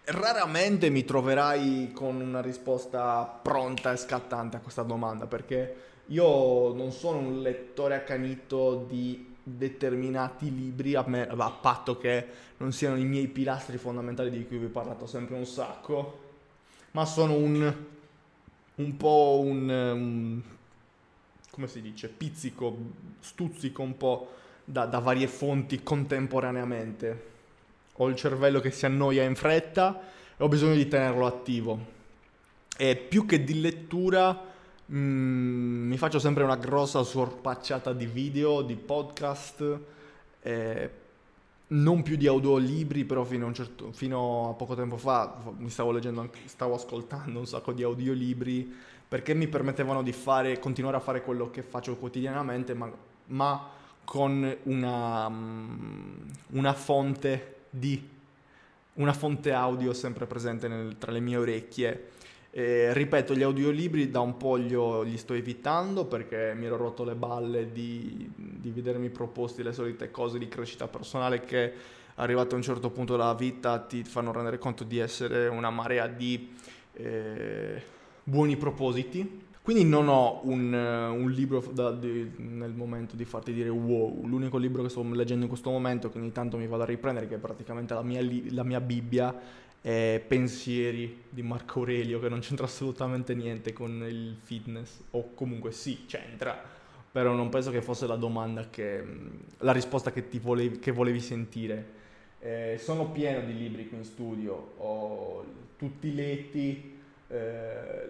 raramente mi troverai con una risposta pronta e scattante a questa domanda, perché io non sono un lettore accanito di determinati libri, a, me, a patto che non siano i miei pilastri fondamentali di cui vi ho parlato sempre un sacco, ma sono un un po' un, un, come si dice, pizzico, stuzzico un po' da, da varie fonti contemporaneamente. Ho il cervello che si annoia in fretta e ho bisogno di tenerlo attivo, e più che di lettura mh, mi faccio sempre una grossa sorpacciata di video, di podcast, eh, non più di audiolibri, però fino a, un certo, fino a poco tempo fa mi stavo leggendo, stavo ascoltando un sacco di audiolibri, perché mi permettevano di fare, continuare a fare quello che faccio quotidianamente, ma, ma con una, una fonte di, una fonte audio sempre presente nel, tra le mie orecchie. E, ripeto, gli audiolibri da un po' li, ho, li sto evitando, perché mi ero rotto le balle di, di vedermi proposti le solite cose di crescita personale che, arrivato a un certo punto della vita, ti fanno rendere conto di essere una marea di eh, buoni propositi. Quindi non ho un, un libro da, di, nel momento di farti dire wow. L'unico libro che sto leggendo in questo momento, che ogni tanto mi vado a riprendere, che è praticamente la mia, la mia Bibbia, Eh, pensieri di Marco Aurelio, che non c'entra assolutamente niente con il fitness, o comunque sì, c'entra, però non penso che fosse la domanda che, la risposta che ti volevi, che volevi sentire. Eh, sono pieno di libri qui in studio, ho tutti letti, eh,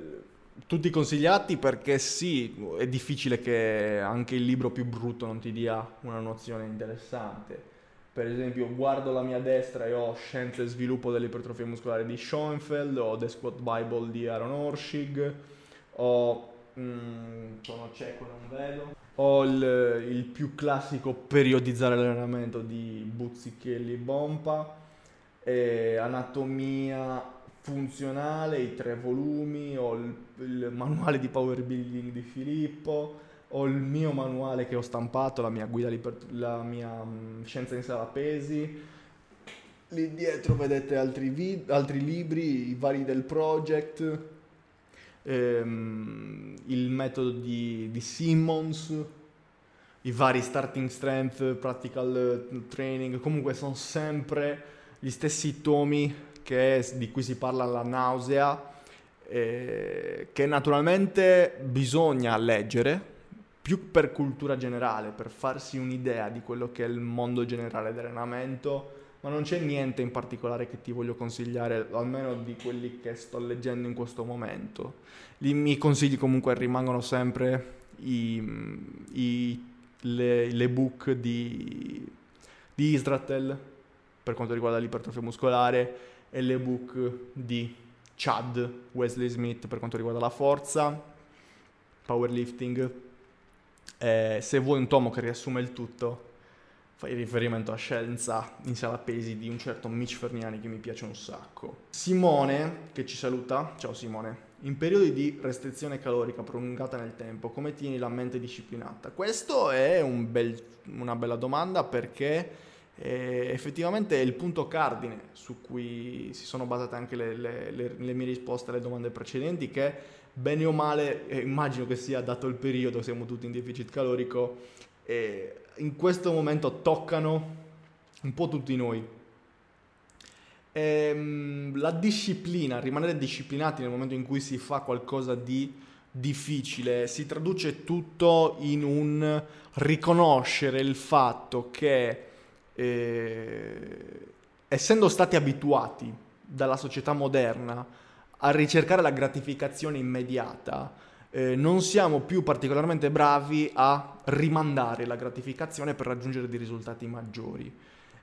tutti consigliati, perché sì, è difficile che anche il libro più brutto non ti dia una nozione interessante. Per esempio, guardo la mia destra e ho Scienza e sviluppo dell'ipertrofia muscolare di Schoenfeld, ho The Squat Bible di Aaron Horschig, ho mm, Sono cieco, non vedo, ho il, il più classico Periodizzare l'allenamento di Buzzichelli e Bompa, e Anatomia funzionale, i tre volumi, ho il, il manuale di powerbuilding di Filippo, ho il mio manuale che ho stampato, la mia guida, la mia um, scienza in sala pesi. Lì dietro vedete altri, vid- altri libri, i vari del project, ehm, il metodo di, di Simmons, i vari starting strength, practical training. Comunque sono sempre gli stessi tomi che, di cui si parla alla nausea, eh, che naturalmente bisogna leggere, più per cultura generale, per farsi un'idea di quello che è il mondo generale dell'allenamento, ma non c'è niente in particolare che ti voglio consigliare, almeno di quelli che sto leggendo in questo momento. I miei consigli comunque rimangono sempre i, i, le, le book di, di Isdratel per quanto riguarda l'ipertrofia muscolare, e le book di Chad Wesley Smith per quanto riguarda la forza, powerlifting. Eh, se vuoi un tomo che riassume il tutto, fai riferimento a Scienza in sala pesi di un certo Mitch Ferniani, che mi piace un sacco. Simone, che ci saluta, ciao Simone: in periodi di restrizione calorica prolungata nel tempo, come tieni la mente disciplinata? Questo è un bel, una bella domanda, perché eh, effettivamente è il punto cardine su cui si sono basate anche le, le, le, le mie risposte alle domande precedenti, che bene o male, eh, immagino che sia, dato il periodo, siamo tutti in deficit calorico, e in questo momento toccano un po' tutti noi. E la disciplina, rimanere disciplinati nel momento in cui si fa qualcosa di difficile, si traduce tutto in un riconoscere il fatto che, eh, essendo stati abituati dalla società moderna a ricercare la gratificazione immediata, eh, non siamo più particolarmente bravi a rimandare la gratificazione per raggiungere dei risultati maggiori.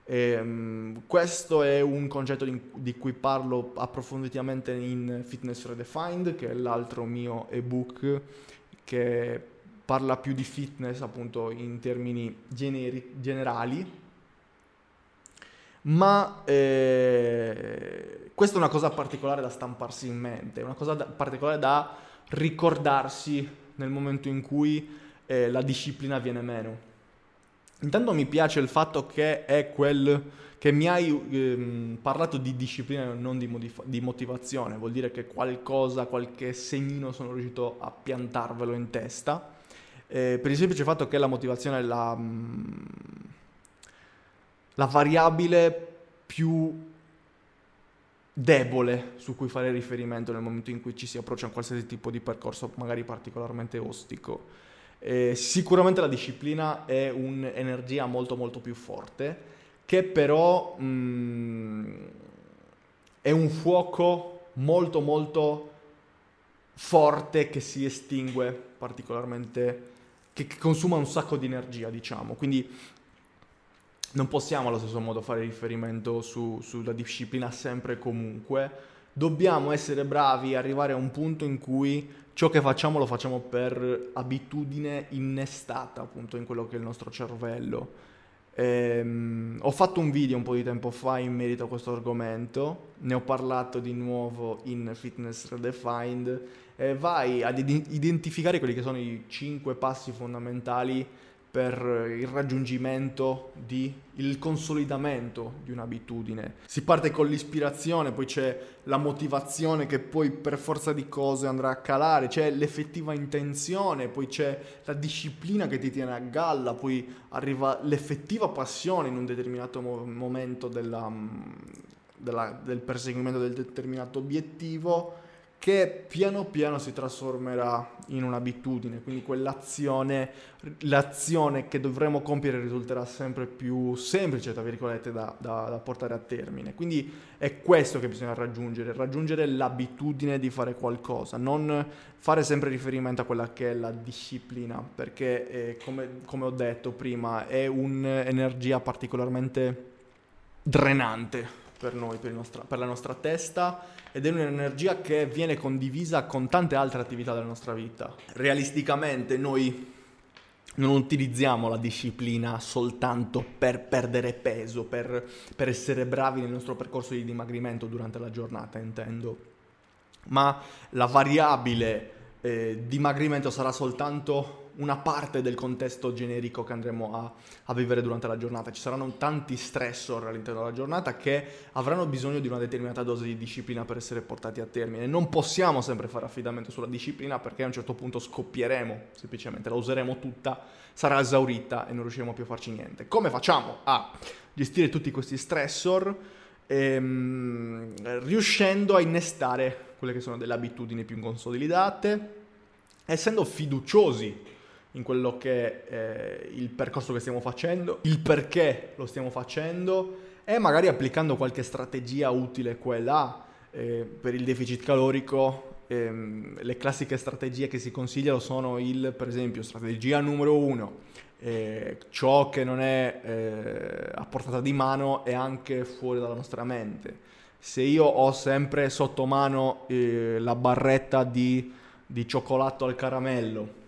E questo è un concetto di, di cui parlo approfonditamente in Fitness Redefined, che è l'altro mio ebook che parla più di fitness appunto in termini generi, generali. Ma eh, questa è una cosa particolare da stamparsi in mente, una cosa da, particolare da ricordarsi nel momento in cui eh, la disciplina viene meno. Intanto mi piace il fatto che è quel che mi hai ehm, parlato di disciplina e non di, modif- di motivazione, vuol dire che qualcosa, qualche segnino sono riuscito a piantarvelo in testa, eh, per il semplice fatto che la motivazione è la, mh, la variabile più debole su cui fare riferimento nel momento in cui ci si approccia a qualsiasi tipo di percorso magari particolarmente ostico. Eh, sicuramente la disciplina è un'energia molto molto più forte, che però mh, è un fuoco molto molto forte che si estingue particolarmente, che, che consuma un sacco di energia, diciamo. Quindi non possiamo allo stesso modo fare riferimento su, sulla disciplina sempre e comunque. Dobbiamo essere bravi a arrivare a un punto in cui ciò che facciamo lo facciamo per abitudine innestata appunto in quello che è il nostro cervello. Ehm, ho fatto un video un po' di tempo fa in merito a questo argomento, ne ho parlato di nuovo in Fitness Redefined. Eh, vai ad identificare quelli che sono i cinque passi fondamentali per il raggiungimento di il consolidamento di un'abitudine. Si parte con l'ispirazione, poi c'è la motivazione che poi per forza di cose andrà a calare, c'è l'effettiva intenzione, poi c'è la disciplina che ti tiene a galla, poi arriva l'effettiva passione in un determinato mo- momento della, della, del perseguimento del determinato obiettivo, che piano piano si trasformerà in un'abitudine, quindi quell'azione, l'azione che dovremo compiere risulterà sempre più semplice, tra virgolette, da, da, da portare a termine. Quindi è questo che bisogna raggiungere, raggiungere l'abitudine di fare qualcosa, non fare sempre riferimento a quella che è la disciplina, perché eh, come, come ho detto prima è un'energia particolarmente drenante per noi, per, il nostra, per la nostra testa, ed è un'energia che viene condivisa con tante altre attività della nostra vita. Realisticamente noi non utilizziamo la disciplina soltanto per perdere peso, per, per essere bravi nel nostro percorso di dimagrimento durante la giornata, intendo, ma la variabile eh, dimagrimento sarà soltanto una parte del contesto generico che andremo a, a vivere durante la giornata. Ci saranno tanti stressor all'interno della giornata che avranno bisogno di una determinata dose di disciplina per essere portati a termine. Non possiamo sempre fare affidamento sulla disciplina, perché a un certo punto scoppieremo, semplicemente la useremo tutta, sarà esaurita e non riusciremo più a farci niente. Come facciamo a gestire tutti questi stressor? Ehm, riuscendo a innestare quelle che sono delle abitudini più consolidate, essendo fiduciosi in quello che è il percorso che stiamo facendo, il perché lo stiamo facendo, e magari applicando qualche strategia utile qua e là. Eh, per il deficit calorico ehm, le classiche strategie che si consigliano sono il, per esempio, strategia numero uno, eh, ciò che non è eh, a portata di mano è anche fuori dalla nostra mente. Se io ho sempre sotto mano eh, la barretta di, di cioccolato al caramello,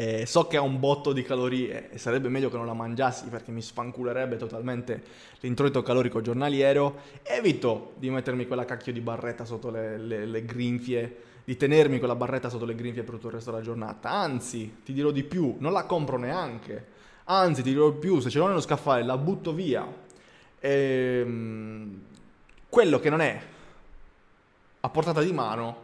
Eh, so che ha un botto di calorie e sarebbe meglio che non la mangiassi, perché mi sfanculerebbe totalmente l'introito calorico giornaliero, evito di mettermi quella cacchio di barretta sotto le, le, le grinfie, di tenermi quella barretta sotto le grinfie per tutto il resto della giornata. Anzi, ti dirò di più, non la compro neanche, anzi ti dirò di più, se ce l'ho nello scaffale la butto via. Ehm, quello che non è a portata di mano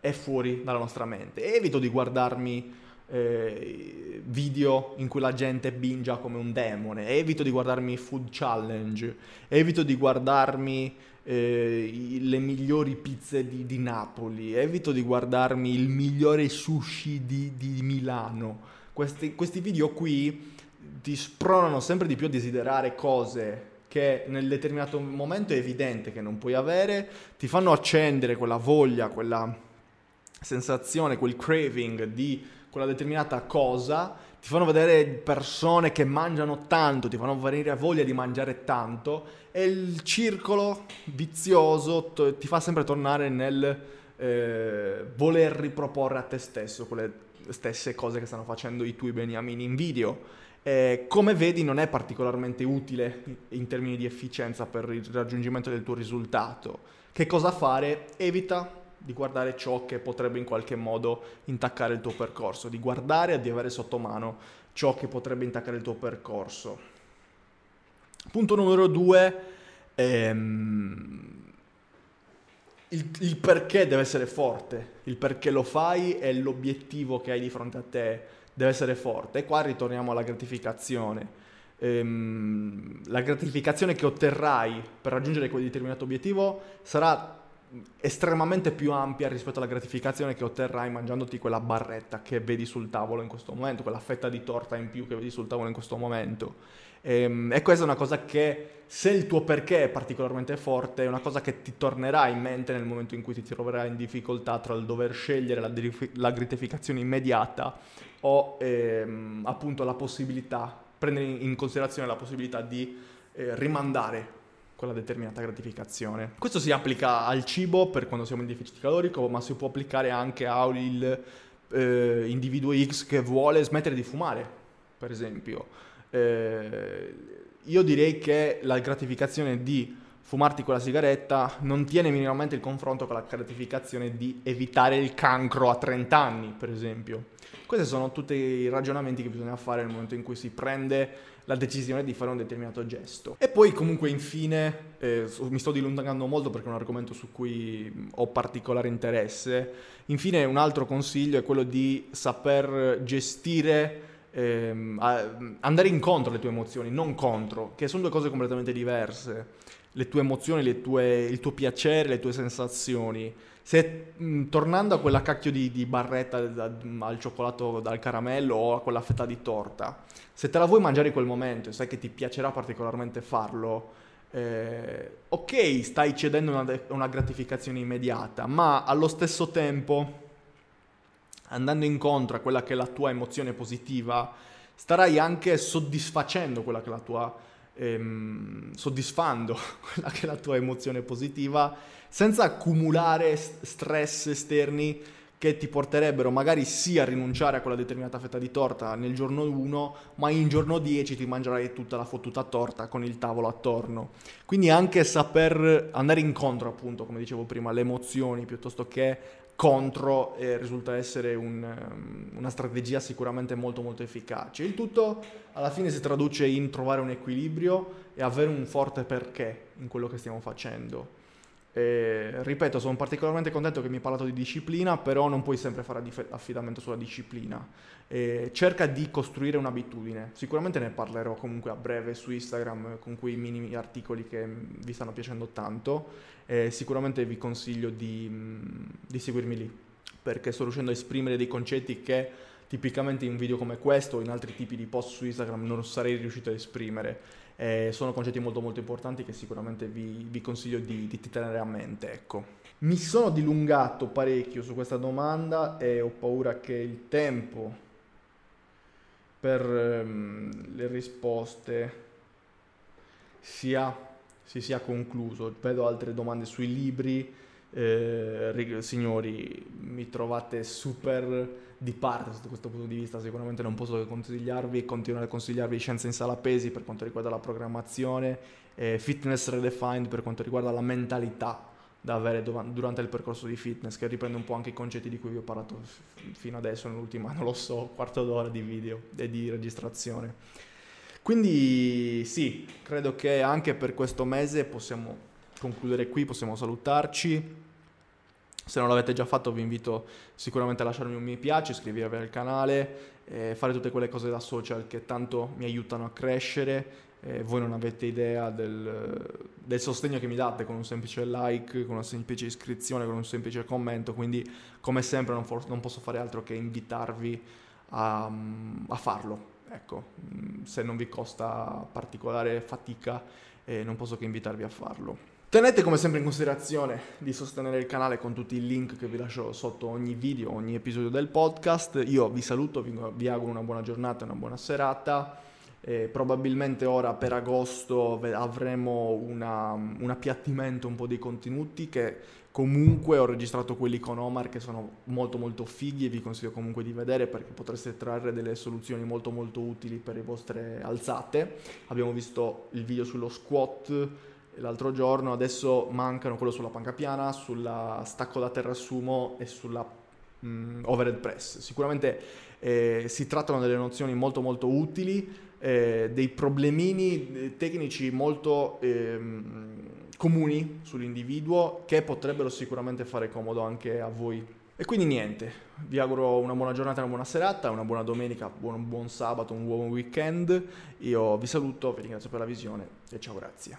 è fuori dalla nostra mente. Evito di guardarmi Eh, video in cui la gente bingia come un demone, evito di guardarmi food challenge, evito di guardarmi eh, le migliori pizze di, di Napoli, evito di guardarmi il migliore sushi di, di Milano. Questi, questi video qui ti spronano sempre di più a desiderare cose che nel determinato momento è evidente che non puoi avere, ti fanno accendere quella voglia, quella sensazione, quel craving di quella determinata cosa, ti fanno vedere persone che mangiano tanto, ti fanno venire voglia di mangiare tanto, e il circolo vizioso ti fa sempre tornare nel eh, voler riproporre a te stesso quelle stesse cose che stanno facendo i tuoi beniamini in video. Eh, come vedi, non è particolarmente utile in termini di efficienza per il raggiungimento del tuo risultato. Che cosa fare? Evita di guardare ciò che potrebbe in qualche modo intaccare il tuo percorso, di guardare e di avere sotto mano ciò che potrebbe intaccare il tuo percorso. Punto numero due, ehm, il, il perché deve essere forte, il perché lo fai e l'obiettivo che hai di fronte a te deve essere forte. E qua ritorniamo alla gratificazione. Ehm, la gratificazione che otterrai per raggiungere quel determinato obiettivo sarà estremamente più ampia rispetto alla gratificazione che otterrai mangiandoti quella barretta che vedi sul tavolo in questo momento, quella fetta di torta in più che vedi sul tavolo in questo momento. E, e questa è una cosa che, se il tuo perché è particolarmente forte, è una cosa che ti tornerà in mente nel momento in cui ti troverai in difficoltà tra il dover scegliere la, la gratificazione immediata o ehm, appunto la possibilità, prendere in considerazione la possibilità di eh, rimandare quella determinata gratificazione. Questo si applica al cibo per quando siamo in deficit calorico, ma si può applicare anche all'individuo eh, individuo X che vuole smettere di fumare, per esempio. Eh, io direi che la gratificazione di fumarti quella sigaretta non tiene minimamente il confronto con la gratificazione di evitare il cancro a trenta anni, per esempio. Questi sono tutti i ragionamenti che bisogna fare nel momento in cui si prende la decisione di fare un determinato gesto. E poi comunque infine, eh, mi sto dilungando molto perché è un argomento su cui ho particolare interesse, infine un altro consiglio è quello di saper gestire, ehm, andare incontro alle tue emozioni, non contro, che sono due cose completamente diverse. Le tue emozioni, le tue, il tuo piacere, le tue sensazioni. Se mh, tornando a quella cacchio di, di barretta da, al cioccolato dal caramello o a quella fetta di torta, se te la vuoi mangiare in quel momento e sai che ti piacerà particolarmente farlo, eh, ok, stai cedendo una, una gratificazione immediata, ma allo stesso tempo, andando incontro a quella che è la tua emozione positiva, starai anche soddisfacendo quella che è la tua Ehm, soddisfando quella che è la tua emozione positiva, senza accumulare stress esterni che ti porterebbero magari sì a rinunciare a quella determinata fetta di torta nel giorno uno, ma in giorno dieci ti mangerai tutta la fottuta torta con il tavolo attorno. Quindi anche saper andare incontro, appunto, come dicevo prima, alle emozioni piuttosto che contro, eh, risulta essere un, una strategia sicuramente molto molto efficace. Il tutto alla fine si traduce in trovare un equilibrio e avere un forte perché in quello che stiamo facendo. E, ripeto, sono particolarmente contento che mi hai parlato di disciplina, però non puoi sempre fare affidamento sulla disciplina. E cerca di costruire un'abitudine. Sicuramente ne parlerò comunque a breve su Instagram con quei mini articoli che vi stanno piacendo tanto. E sicuramente vi consiglio di, di seguirmi lì, perché sto riuscendo a esprimere dei concetti che tipicamente in un video come questo o in altri tipi di post su Instagram non sarei riuscito a esprimere. Eh, sono concetti molto molto importanti che sicuramente vi, vi consiglio di, di tenere a mente, ecco. Mi sono dilungato parecchio su questa domanda e ho paura che il tempo per um, le risposte sia, si sia concluso. Vedo altre domande sui libri. Eh, signori, mi trovate super di parte sotto questo punto di vista. Sicuramente non posso che consigliarvi e continuare a consigliarvi Scienze in Sala Pesi per quanto riguarda la programmazione, eh, Fitness Redefined per quanto riguarda la mentalità da avere durante il percorso di fitness, che riprende un po' anche i concetti di cui vi ho parlato f- fino adesso nell'ultima, non lo so, quarto d'ora di video e di registrazione. Quindi sì, credo che anche per questo mese possiamo concludere qui, possiamo salutarci. Se non l'avete già fatto vi invito sicuramente a lasciarmi un mi piace, iscrivervi al canale, eh, fare tutte quelle cose da social che tanto mi aiutano a crescere. Eh, voi non avete idea del, del sostegno che mi date con un semplice like, con una semplice iscrizione, con un semplice commento, quindi come sempre non, for- non posso fare altro che invitarvi a, a farlo, ecco, se non vi costa particolare fatica e non posso che invitarvi a farlo. Tenete come sempre in considerazione di sostenere il canale con tutti i link che vi lascio sotto ogni video, ogni episodio del podcast. Io vi saluto, vi, vi auguro una buona giornata, una buona serata. Eh, probabilmente ora per agosto avremo una, un appiattimento un po' dei contenuti che comunque ho registrato quelli con Omar, che sono molto molto fighi e vi consiglio comunque di vedere perché potreste trarre delle soluzioni molto molto utili per le vostre alzate. Abbiamo visto il video sullo squat l'altro giorno, adesso mancano quello sulla panca piana, sulla stacco da terra sumo e sulla mh, overhead press. Sicuramente eh, si trattano delle nozioni molto molto utili, eh, dei problemini tecnici molto eh, comuni sull'individuo che potrebbero sicuramente fare comodo anche a voi. E quindi niente, vi auguro una buona giornata, una buona serata, una buona domenica, un buon, buon sabato, un buon weekend. Io vi saluto, vi ringrazio per la visione e ciao, grazie.